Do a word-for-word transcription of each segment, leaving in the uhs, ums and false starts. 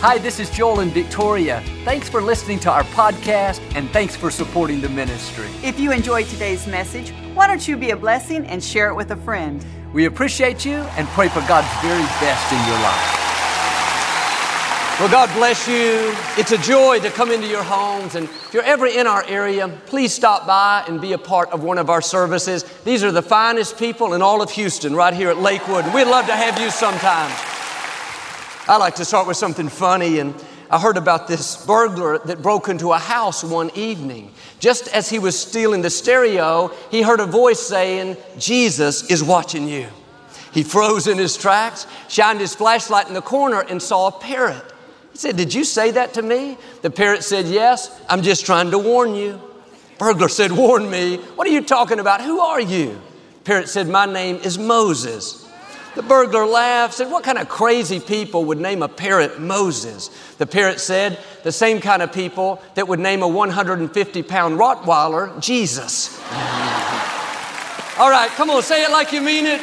Hi, this is Joel and Victoria. Thanks for listening to our podcast and thanks for supporting the ministry. If you enjoyed today's message, why don't you be a blessing and share it with a friend? We appreciate you and pray for God's very best in your life. Well, God bless you. It's a joy to come into your homes. And if you're ever in our area, please stop by and be a part of one of our services. These are the finest people in all of Houston right here at Lakewood. We'd love to have you sometime. I like to start with something funny, and I heard about this burglar that broke into a house one evening. Just as he was stealing the stereo, he heard a voice saying, "Jesus is watching you." He froze in his tracks, shined his flashlight in the corner, and saw a parrot. He said, "Did you say that to me?" The parrot said, "Yes, I'm just trying to warn you." Burglar said, "Warn me? What are you talking about? Who are you?" Parrot said, "My name is Moses." The burglar laughed, said, "What kind of crazy people would name a parrot Moses?" The parrot said, "The same kind of people that would name a one hundred fifty pound Rottweiler Jesus." All right, come on, say it like you mean it.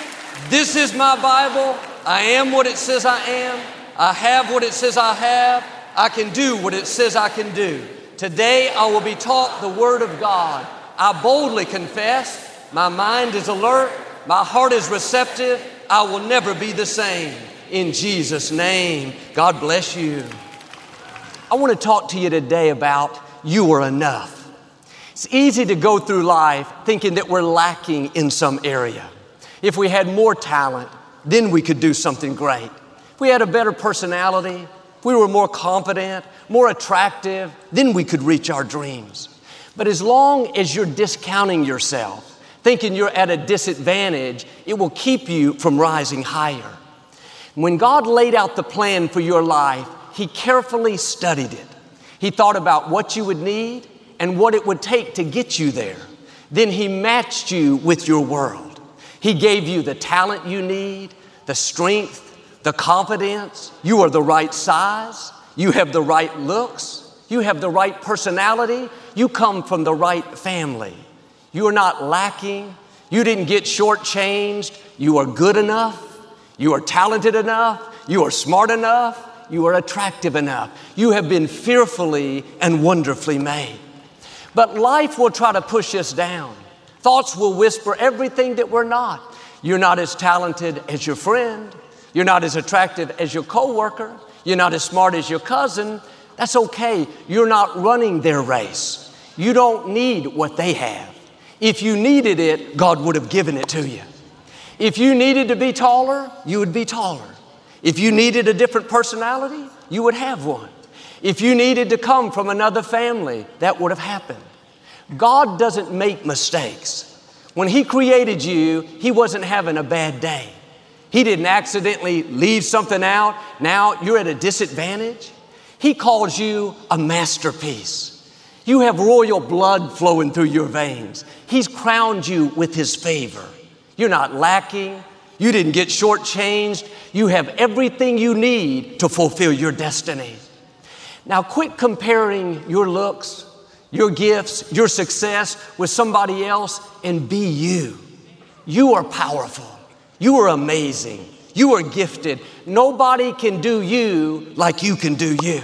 This is my Bible. I am what it says I am. I have what it says I have. I can do what it says I can do. Today I will be taught the Word of God. I boldly confess. My mind is alert. My heart is receptive. I will never be the same. In Jesus' name, God bless you. I want to talk to you today about you are enough. It's easy to go through life thinking that we're lacking in some area. If we had more talent, then we could do something great. If we had a better personality, if we were more confident, more attractive, then we could reach our dreams. But as long as you're discounting yourself, thinking you're at a disadvantage, it will keep you from rising higher. When God laid out the plan for your life, He carefully studied it. He thought about what you would need and what it would take to get you there. Then He matched you with your world. He gave you the talent you need, the strength, the confidence. You are the right size. You have the right looks. You have the right personality. You come from the right family. You are not lacking. You didn't get shortchanged. You are good enough. You are talented enough. You are smart enough. You are attractive enough. You have been fearfully and wonderfully made. But life will try to push us down. Thoughts will whisper everything that we're not. You're not as talented as your friend. You're not as attractive as your coworker. You're not as smart as your cousin. That's okay. You're not running their race. You don't need what they have. If you needed it, God would have given it to you. If you needed to be taller, you would be taller. If you needed a different personality, you would have one. If you needed to come from another family, that would have happened. God doesn't make mistakes. When He created you, He wasn't having a bad day. He didn't accidentally leave something out. Now you're at a disadvantage. He calls you a masterpiece. You have royal blood flowing through your veins. He's crowned you with His favor. You're not lacking. You didn't get shortchanged. You have everything you need to fulfill your destiny. Now, quit comparing your looks, your gifts, your success with somebody else and be you. You are powerful. You are amazing. You are gifted. Nobody can do you like you can do you.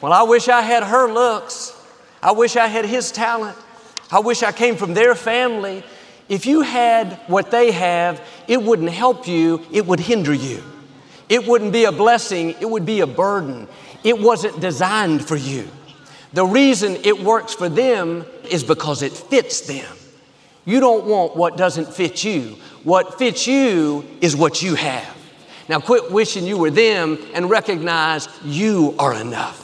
Well, I wish I had her looks. I wish I had his talent. I wish I came from their family. If you had what they have, it wouldn't help you. It would hinder you. It wouldn't be a blessing. It would be a burden. It wasn't designed for you. The reason it works for them is because it fits them. You don't want what doesn't fit you. What fits you is what you have. Now quit wishing you were them and recognize you are enough.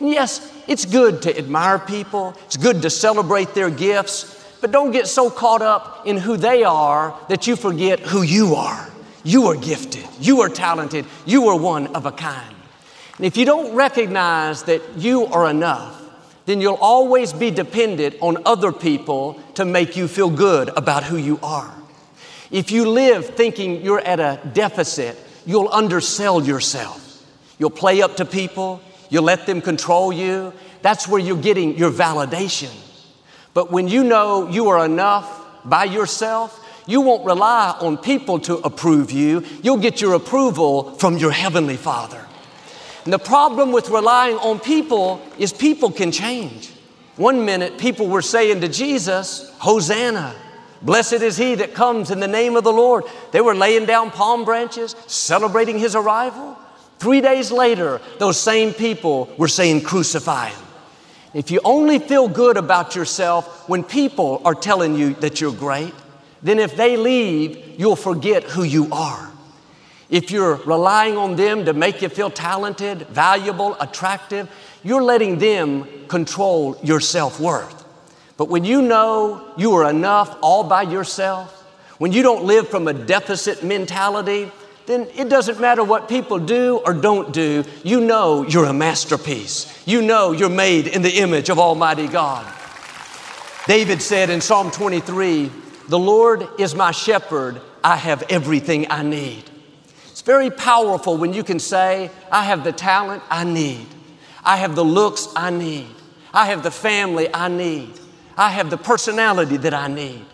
Yes, it's good to admire people. It's good to celebrate their gifts, but don't get so caught up in who they are that you forget who you are. You are gifted. You are talented. You are one of a kind. And if you don't recognize that you are enough, then you'll always be dependent on other people to make you feel good about who you are. If you live thinking you're at a deficit, you'll undersell yourself. You'll play up to people. You let them control you. That's where you're getting your validation. But when you know you are enough by yourself, you won't rely on people to approve you. You'll get your approval from your Heavenly Father. And the problem with relying on people is people can change. One minute, people were saying to Jesus, Hosanna, blessed is he that comes in the name of the Lord. They were laying down palm branches, celebrating his arrival. Three days later, those same people were saying, crucify him. If you only feel good about yourself when people are telling you that you're great, then if they leave, you'll forget who you are. If you're relying on them to make you feel talented, valuable, attractive, you're letting them control your self-worth. But when you know you are enough all by yourself, when you don't live from a deficit mentality, then it doesn't matter what people do or don't do. You know you're a masterpiece. You know you're made in the image of Almighty God. David said in Psalm twenty-three, "The Lord is my shepherd. I have everything I need." It's very powerful when you can say, I have the talent I need. I have the looks I need. I have the family I need. I have the personality that I need.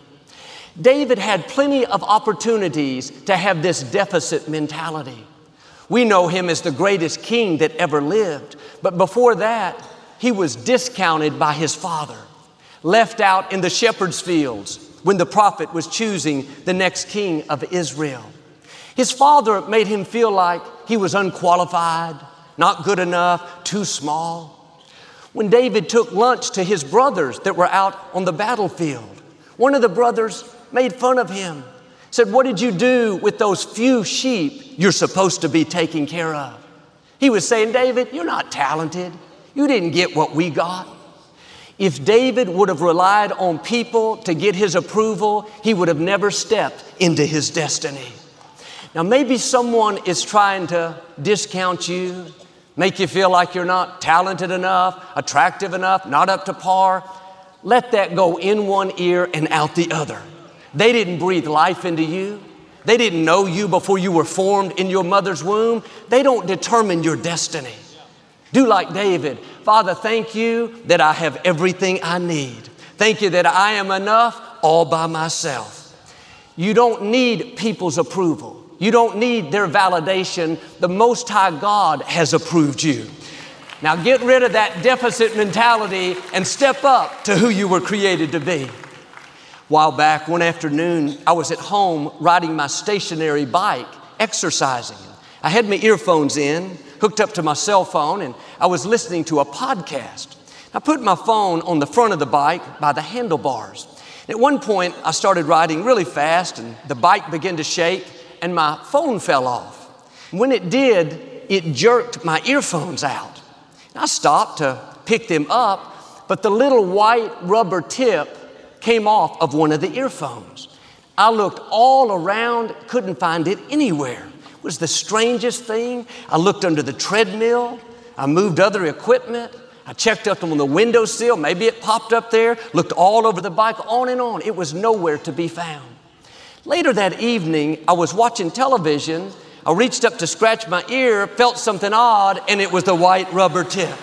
David had plenty of opportunities to have this deficit mentality. We know him as the greatest king that ever lived, but before that, he was discounted by his father, left out in the shepherd's fields when the prophet was choosing the next king of Israel. His father made him feel like he was unqualified, not good enough, too small. When David took lunch to his brothers that were out on the battlefield, one of the brothers made fun of him, said, what did you do with those few sheep you're supposed to be taking care of? He was saying, David, you're not talented. You didn't get what we got. If David would have relied on people to get his approval, he would have never stepped into his destiny. Now, maybe someone is trying to discount you, make you feel like you're not talented enough, attractive enough, not up to par. Let that go in one ear and out the other. They didn't breathe life into you. They didn't know you before you were formed in your mother's womb. They don't determine your destiny. Do like David. Father, thank you that I have everything I need. Thank you that I am enough all by myself. You don't need people's approval. You don't need their validation. The Most High God has approved you. Now get rid of that deficit mentality and step up to who you were created to be. A while back, one afternoon, I was at home riding my stationary bike, exercising. I had my earphones in, hooked up to my cell phone, and I was listening to a podcast. I put my phone on the front of the bike by the handlebars. At one point, I started riding really fast, and the bike began to shake, and my phone fell off. When it did, it jerked my earphones out. I stopped to pick them up, but the little white rubber tip came off of one of the earphones. I looked all around, couldn't find it anywhere. It was the strangest thing. I looked under the treadmill. I moved other equipment. I checked up on the windowsill. Maybe it popped up there. Looked all over the bike, on and on. It was nowhere to be found. Later that evening, I was watching television. I reached up to scratch my ear, felt something odd, and it was the white rubber tip.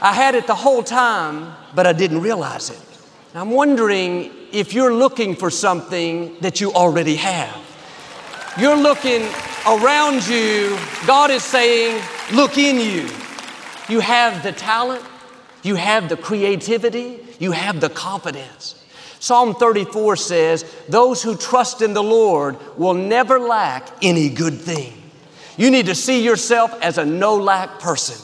I had it the whole time, but I didn't realize it. And I'm wondering if you're looking for something that you already have. You're looking around you. God is saying, look in you. You have the talent. You have the creativity. You have the confidence. Psalm thirty-four says, those who trust in the Lord will never lack any good thing. You need to see yourself as a no-lack person.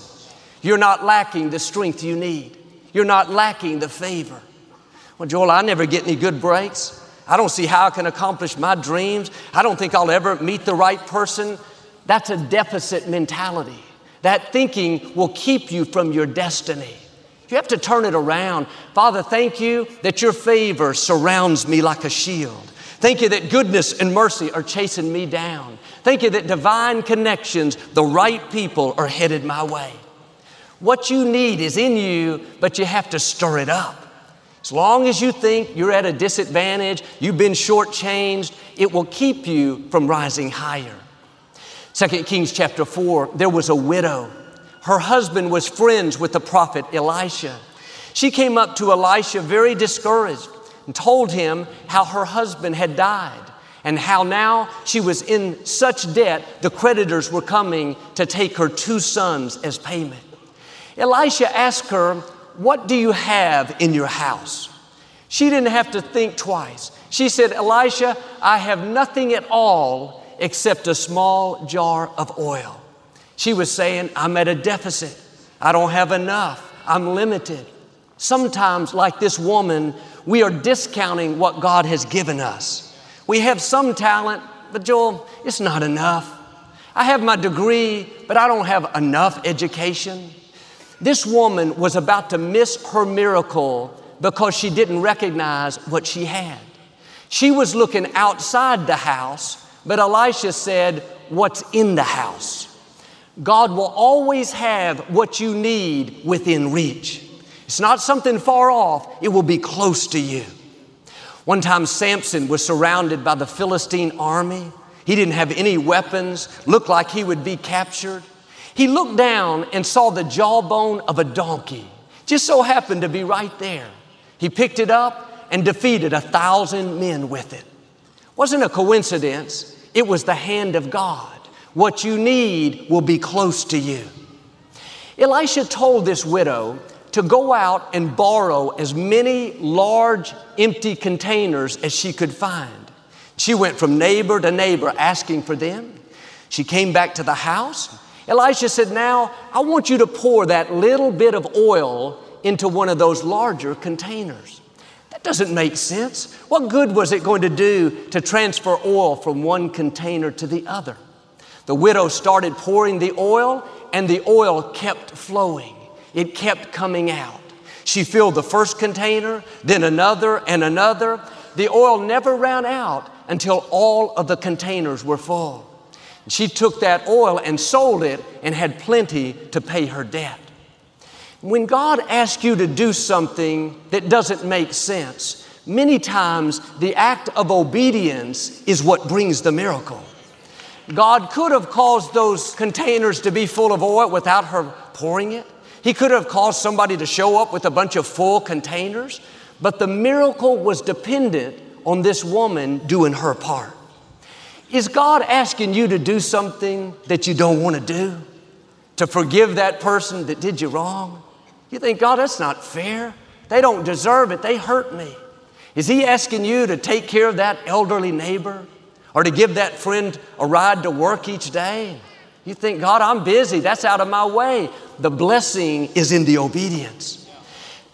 You're not lacking the strength you need. You're not lacking the favor. Well, Joel, I never get any good breaks. I don't see how I can accomplish my dreams. I don't think I'll ever meet the right person. That's a deficit mentality. That thinking will keep you from your destiny. You have to turn it around. Father, thank you that your favor surrounds me like a shield. Thank you that goodness and mercy are chasing me down. Thank you that divine connections, the right people, are headed my way. What you need is in you, but you have to stir it up. As long as you think you're at a disadvantage, you've been shortchanged, it will keep you from rising higher. Second Kings chapter four, there was a widow. Her husband was friends with the prophet Elisha. She came up to Elisha very discouraged and told him how her husband had died and how now she was in such debt, the creditors were coming to take her two sons as payment. Elisha asked her, "What do you have in your house?" She didn't have to think twice. She said, "Elisha, I have nothing at all except a small jar of oil." She was saying, "I'm at a deficit. I don't have enough. I'm limited." Sometimes, like this woman, we are discounting what God has given us. We have some talent, but Joel, it's not enough. I have my degree, but I don't have enough education. This woman was about to miss her miracle because she didn't recognize what she had. She was looking outside the house, but Elisha said, "What's in the house?" God will always have what you need within reach. It's not something far off. It will be close to you. One time, Samson was surrounded by the Philistine army. He didn't have any weapons, looked like he would be captured. He looked down and saw the jawbone of a donkey. Just so happened to be right there. He picked it up and defeated a thousand men with it. Wasn't a coincidence. It was the hand of God. What you need will be close to you. Elisha told this widow to go out and borrow as many large empty containers as she could find. She went from neighbor to neighbor asking for them. She came back to the house. Elisha said, "Now I want you to pour that little bit of oil into one of those larger containers." That doesn't make sense. What good was it going to do to transfer oil from one container to the other? The widow started pouring the oil, and the oil kept flowing. It kept coming out. She filled the first container, then another and another. The oil never ran out until all of the containers were full. She took that oil and sold it and had plenty to pay her debt. When God asks you to do something that doesn't make sense, many times the act of obedience is what brings the miracle. God could have caused those containers to be full of oil without her pouring it. He could have caused somebody to show up with a bunch of full containers, but the miracle was dependent on this woman doing her part. Is God asking you to do something that you don't want to do? To forgive that person that did you wrong? You think, "God, that's not fair. They don't deserve it. They hurt me." Is He asking you to take care of that elderly neighbor or to give that friend a ride to work each day? You think, "God, I'm busy. That's out of my way." The blessing is in the obedience.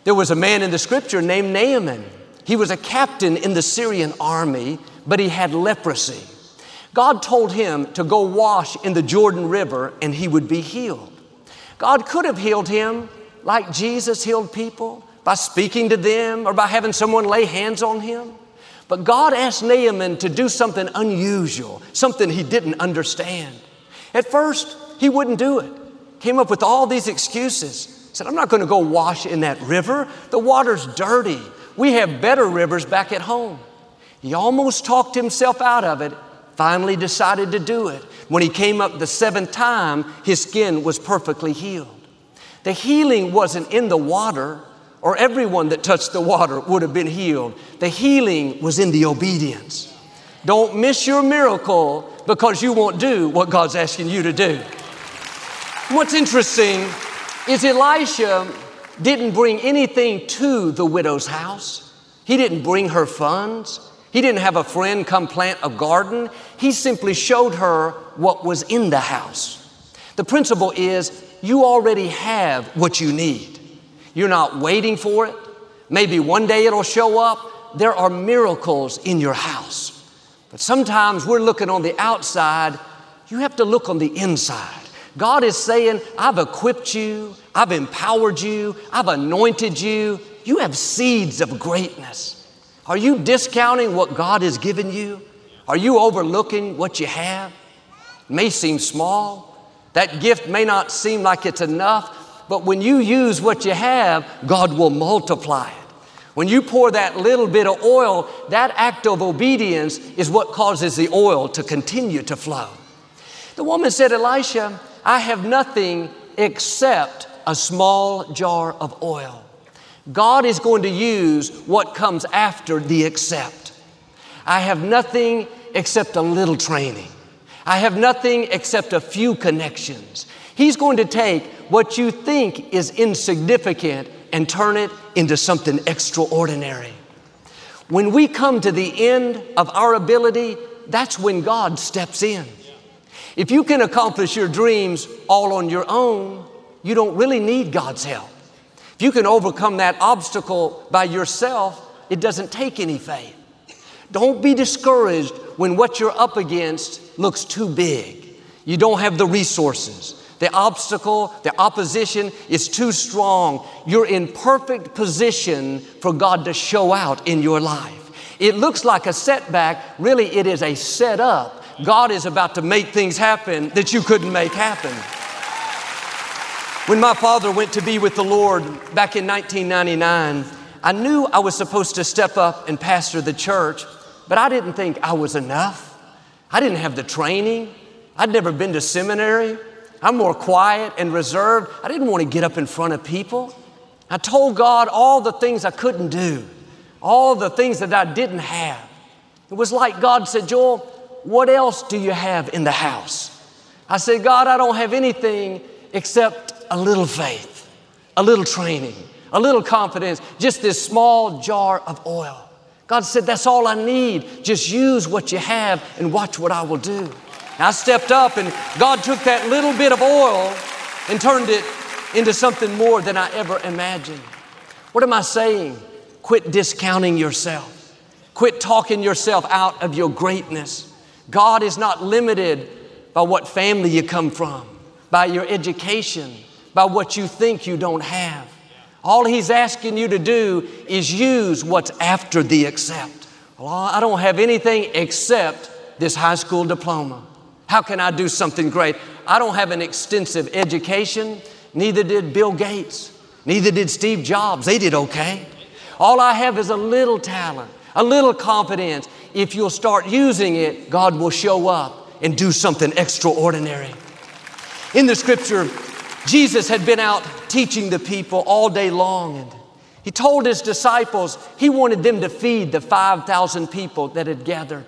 There was a man in the scripture named Naaman. He was a captain in the Syrian army, but he had leprosy. God told him to go wash in the Jordan River and he would be healed. God could have healed him like Jesus healed people, by speaking to them or by having someone lay hands on him. But God asked Naaman to do something unusual, something he didn't understand. At first, he wouldn't do it. Came up with all these excuses. Said, "I'm not going to go wash in that river. The water's dirty. We have better rivers back at home." He almost talked himself out of it. Finally decided to do it. When he came up the seventh time, his skin was perfectly healed. The healing wasn't in the water, or everyone that touched the water would have been healed. The healing was in the obedience. Don't miss your miracle because you won't do what God's asking you to do. What's interesting is Elisha didn't bring anything to the widow's house. He didn't bring her funds. He didn't have a friend come plant a garden. He simply showed her what was in the house. The principle is you already have what you need. You're not waiting for it. Maybe one day it'll show up. There are miracles in your house. But sometimes we're looking on the outside. You have to look on the inside. God is saying, "I've equipped you. I've empowered you. I've anointed you. You have seeds of greatness." Are you discounting what God has given you? Are you overlooking what you have? It may seem small. That gift may not seem like it's enough, but when you use what you have, God will multiply it. When you pour that little bit of oil, that act of obedience is what causes the oil to continue to flow. The woman said, "Elisha, I have nothing except a small jar of oil." God is going to use what comes after the accept. I have nothing except a little training. I have nothing except a few connections. He's going to take what you think is insignificant and turn it into something extraordinary. When we come to the end of our ability, that's when God steps in. If you can accomplish your dreams all on your own, you don't really need God's help. If you can overcome that obstacle by yourself, it doesn't take any faith. Don't be discouraged when what you're up against looks too big. You don't have the resources. The obstacle, the opposition is too strong. You're in perfect position for God to show out in your life. It looks like a setback. Really, it is a setup. God is about to make things happen that you couldn't make happen. When my father went to be with the Lord back in nineteen ninety-nine, I knew I was supposed to step up and pastor the church, but I didn't think I was enough. I didn't have the training. I'd never been to seminary. I'm more quiet and reserved. I didn't want to get up in front of people. I told God all the things I couldn't do, all the things that I didn't have. It was like God said, "Joel, what else do you have in the house?" I said, "God, I don't have anything except a little faith, a little training, a little confidence, just this small jar of oil." God said, "That's all I need. Just use what you have and watch what I will do." I stepped up and God took that little bit of oil and turned it into something more than I ever imagined. What am I saying? Quit discounting yourself. Quit talking yourself out of your greatness. God is not limited by what family you come from, by your education, by what you think you don't have. All He's asking you to do is use what's after the accept. Well, I don't have anything except this high school diploma. How can I do something great? I don't have an extensive education. Neither did Bill Gates. Neither did Steve Jobs. They did okay. All I have is a little talent, a little confidence. If you'll start using it, God will show up and do something extraordinary. In the scripture, Jesus had been out teaching the people all day long, and He told His disciples He wanted them to feed the five thousand people that had gathered.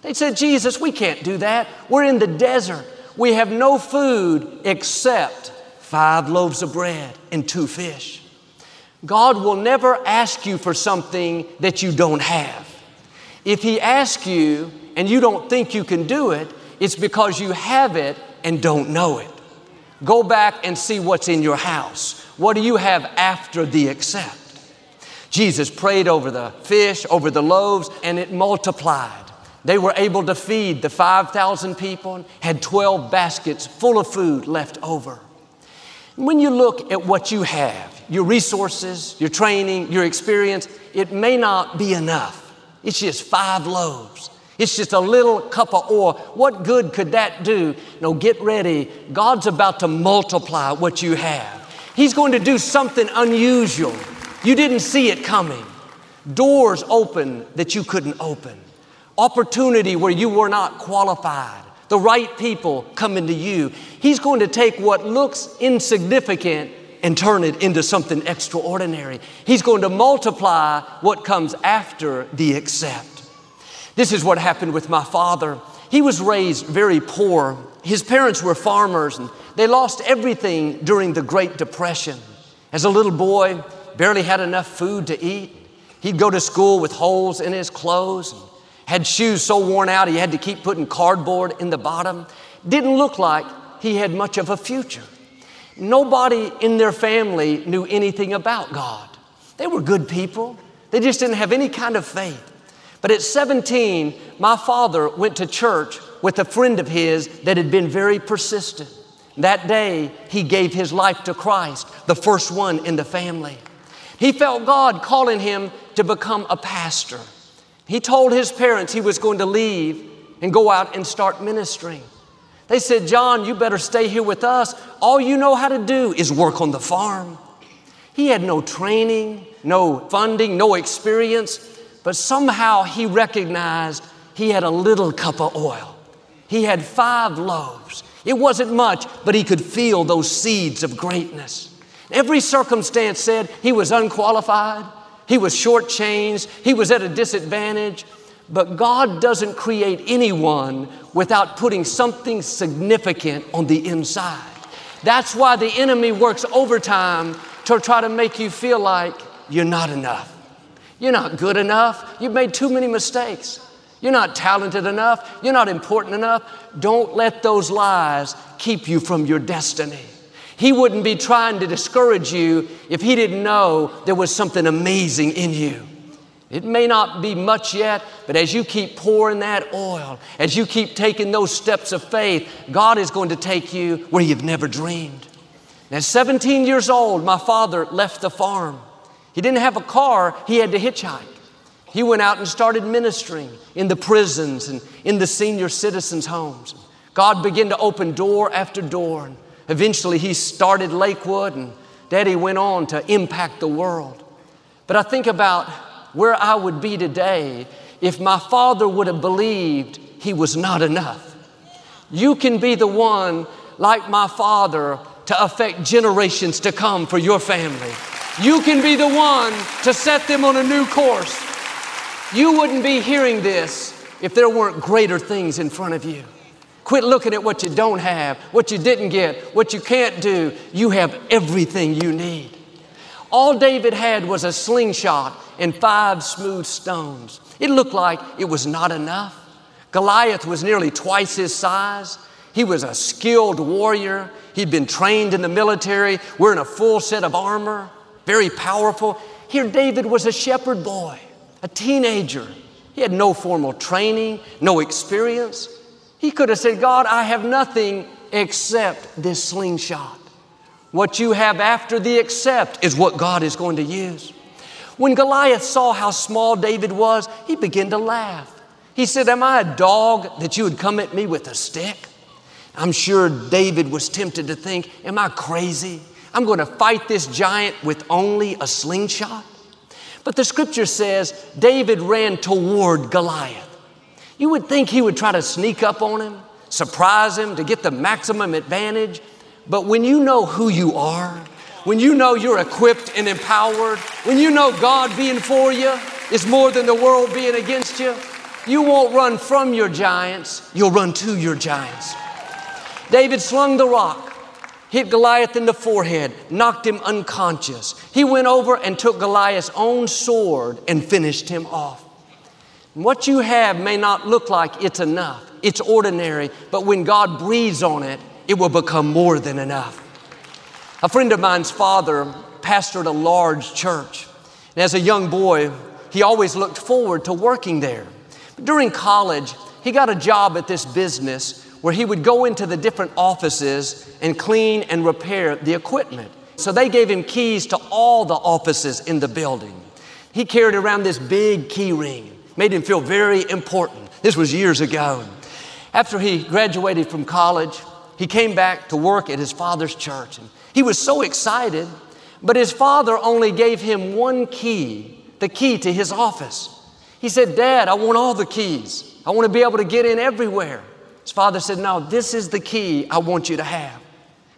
They said, "Jesus, we can't do that. We're in the desert. We have no food except five loaves of bread and two fish." God will never ask you for something that you don't have. If He asks you and you don't think you can do it, it's because you have it and don't know it. Go back and see what's in your house. What do you have after the accept? Jesus prayed over the fish, over the loaves, and it multiplied. They were able to feed the five thousand people, had twelve baskets full of food left over. When you look at what you have, your resources, your training, your experience, it may not be enough. It's just five loaves. It's just a little cup of oil. What good could that do? No, get ready. God's about to multiply what you have. He's going to do something unusual. You didn't see it coming. Doors open that you couldn't open. Opportunity where you were not qualified. The right people coming to you. He's going to take what looks insignificant and turn it into something extraordinary. He's going to multiply what comes after the accept. This is what happened with my father. He was raised very poor. His parents were farmers, and they lost everything during the Great Depression. As a little boy, barely had enough food to eat. He'd go to school with holes in his clothes, and had shoes so worn out he had to keep putting cardboard in the bottom. Didn't look like he had much of a future. Nobody in their family knew anything about God. They were good people. They just didn't have any kind of faith. But at seventeen, my father went to church with a friend of his that had been very persistent. That day, he gave his life to Christ, the first one in the family. He felt God calling him to become a pastor. He told his parents he was going to leave and go out and start ministering. They said, "John, you better stay here with us. All you know how to do is work on the farm." He had no training, no funding, no experience, but somehow he recognized he had a little cup of oil. He had five loaves. It wasn't much, but he could feel those seeds of greatness. Every circumstance said he was unqualified. He was shortchanged. He was at a disadvantage. But God doesn't create anyone without putting something significant on the inside. That's why the enemy works overtime to try to make you feel like you're not enough. You're not good enough. You've made too many mistakes. You're not talented enough. You're not important enough. Don't let those lies keep you from your destiny. He wouldn't be trying to discourage you if he didn't know there was something amazing in you. It may not be much yet, but as you keep pouring that oil, as you keep taking those steps of faith, God is going to take you where you've never dreamed. Now, at seventeen years old, my father left the farm. He didn't have a car. He had to hitchhike. He went out and started ministering in the prisons and in the senior citizens' homes. God began to open door after door. And eventually, he started Lakewood, and Daddy went on to impact the world. But I think about where I would be today if my father would have believed he was not enough. You can be the one, like my father, to affect generations to come for your family. You can be the one to set them on a new course. You wouldn't be hearing this if there weren't greater things in front of you. Quit looking at what you don't have, what you didn't get, what you can't do. You have everything you need. All David had was a slingshot and five smooth stones. It looked like it was not enough. Goliath was nearly twice his size. He was a skilled warrior. He'd been trained in the military, wearing a full set of armor, very powerful. Here David was a shepherd boy, a teenager. He had no formal training, no experience. He could have said, God, I have nothing except this slingshot. What you have after the except is what God is going to use. When Goliath saw how small David was, he began to laugh. He said, am I a dog that you would come at me with a stick? I'm sure David was tempted to think, am I crazy? I'm going to fight this giant with only a slingshot? But the scripture says David ran toward Goliath. You would think he would try to sneak up on him, surprise him to get the maximum advantage. But when you know who you are, when you know you're equipped and empowered, when you know God being for you is more than the world being against you, you won't run from your giants, you'll run to your giants. David slung the rock, hit Goliath in the forehead, knocked him unconscious. He went over and took Goliath's own sword and finished him off. What you have may not look like it's enough, it's ordinary, but when God breathes on it, it will become more than enough. A friend of mine's father pastored a large church. And as a young boy, he always looked forward to working there. But during college, he got a job at this business where he would go into the different offices and clean and repair the equipment. So they gave him keys to all the offices in the building. He carried around this big key ring, made him feel very important. This was years ago. After he graduated from college, he came back to work at his father's church. And he was so excited, but his father only gave him one key, the key to his office. He said, Dad, I want all the keys. I want to be able to get in everywhere. His father said, no, this is the key I want you to have.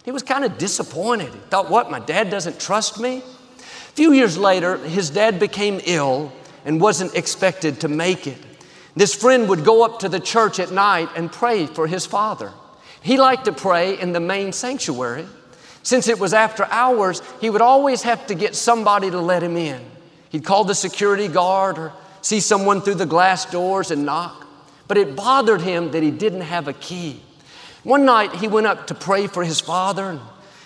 He was kind of disappointed. He thought, what, my dad doesn't trust me? A few years later, his dad became ill and wasn't expected to make it. This friend would go up to the church at night and pray for his father. He liked to pray in the main sanctuary. Since it was after hours, he would always have to get somebody to let him in. He'd call the security guard or see someone through the glass doors and knock. But it bothered him that he didn't have a key. One night, he went up to pray for his father, and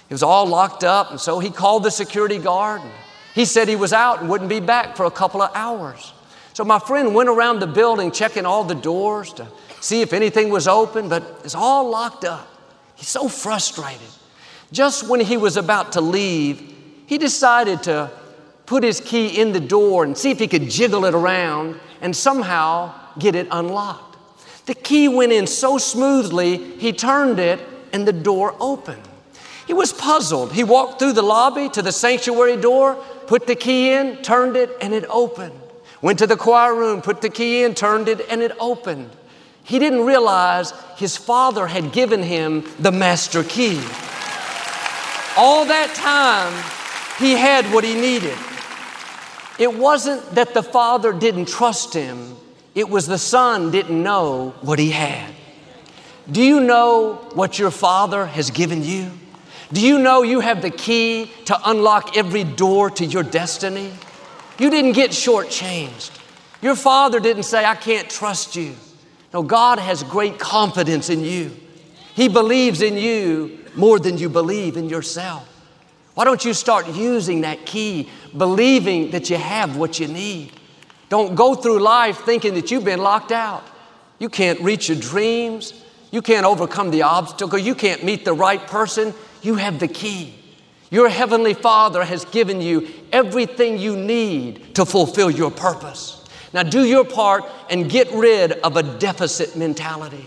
he was all locked up, and so he called the security guard. He said he was out and wouldn't be back for a couple of hours. So my friend went around the building checking all the doors to see if anything was open, but it's all locked up. He's so frustrated. Just when he was about to leave, he decided to put his key in the door and see if he could jiggle it around and somehow get it unlocked. The key went in so smoothly, he turned it and the door opened. He was puzzled. He walked through the lobby to the sanctuary door, put the key in, turned it, and it opened. Went to the choir room, put the key in, turned it, and it opened. He didn't realize his father had given him the master key. All that time, he had what he needed. It wasn't that the father didn't trust him. It was the son didn't know what he had. Do you know what your Father has given you? Do you know you have the key to unlock every door to your destiny? You didn't get shortchanged. Your Father didn't say, I can't trust you. No, God has great confidence in you. He believes in you more than you believe in yourself. Why don't you start using that key, believing that you have what you need? Don't go through life thinking that you've been locked out. You can't reach your dreams. You can't overcome the obstacle. You can't meet the right person. You have the key. Your Heavenly Father has given you everything you need to fulfill your purpose. Now do your part and get rid of a deficit mentality.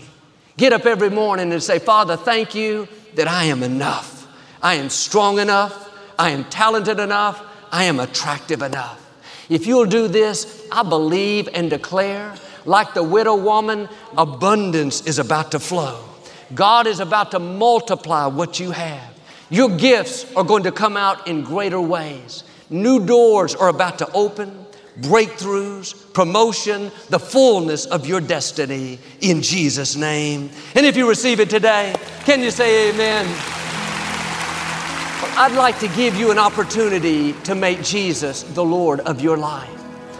Get up every morning and say, Father, thank you that I am enough. I am strong enough. I am talented enough. I am attractive enough. If you'll do this, I believe and declare, like the widow woman, abundance is about to flow. God is about to multiply what you have. Your gifts are going to come out in greater ways. New doors are about to open, breakthroughs, promotion, the fullness of your destiny in Jesus' name. And if you receive it today, can you say amen? Well, I'd like to give you an opportunity to make Jesus the Lord of your life.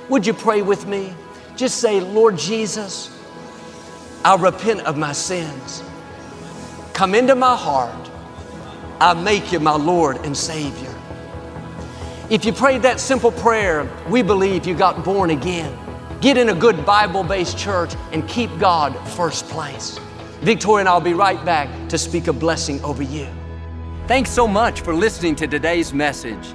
Would you pray with me? Just say, Lord Jesus, I repent of my sins. Come into my heart. I make you my Lord and Savior. If you prayed that simple prayer, we believe you got born again. Get in a good Bible-based church and keep God first place. Victoria and I'll be right back to speak a blessing over you. Thanks so much for listening to today's message.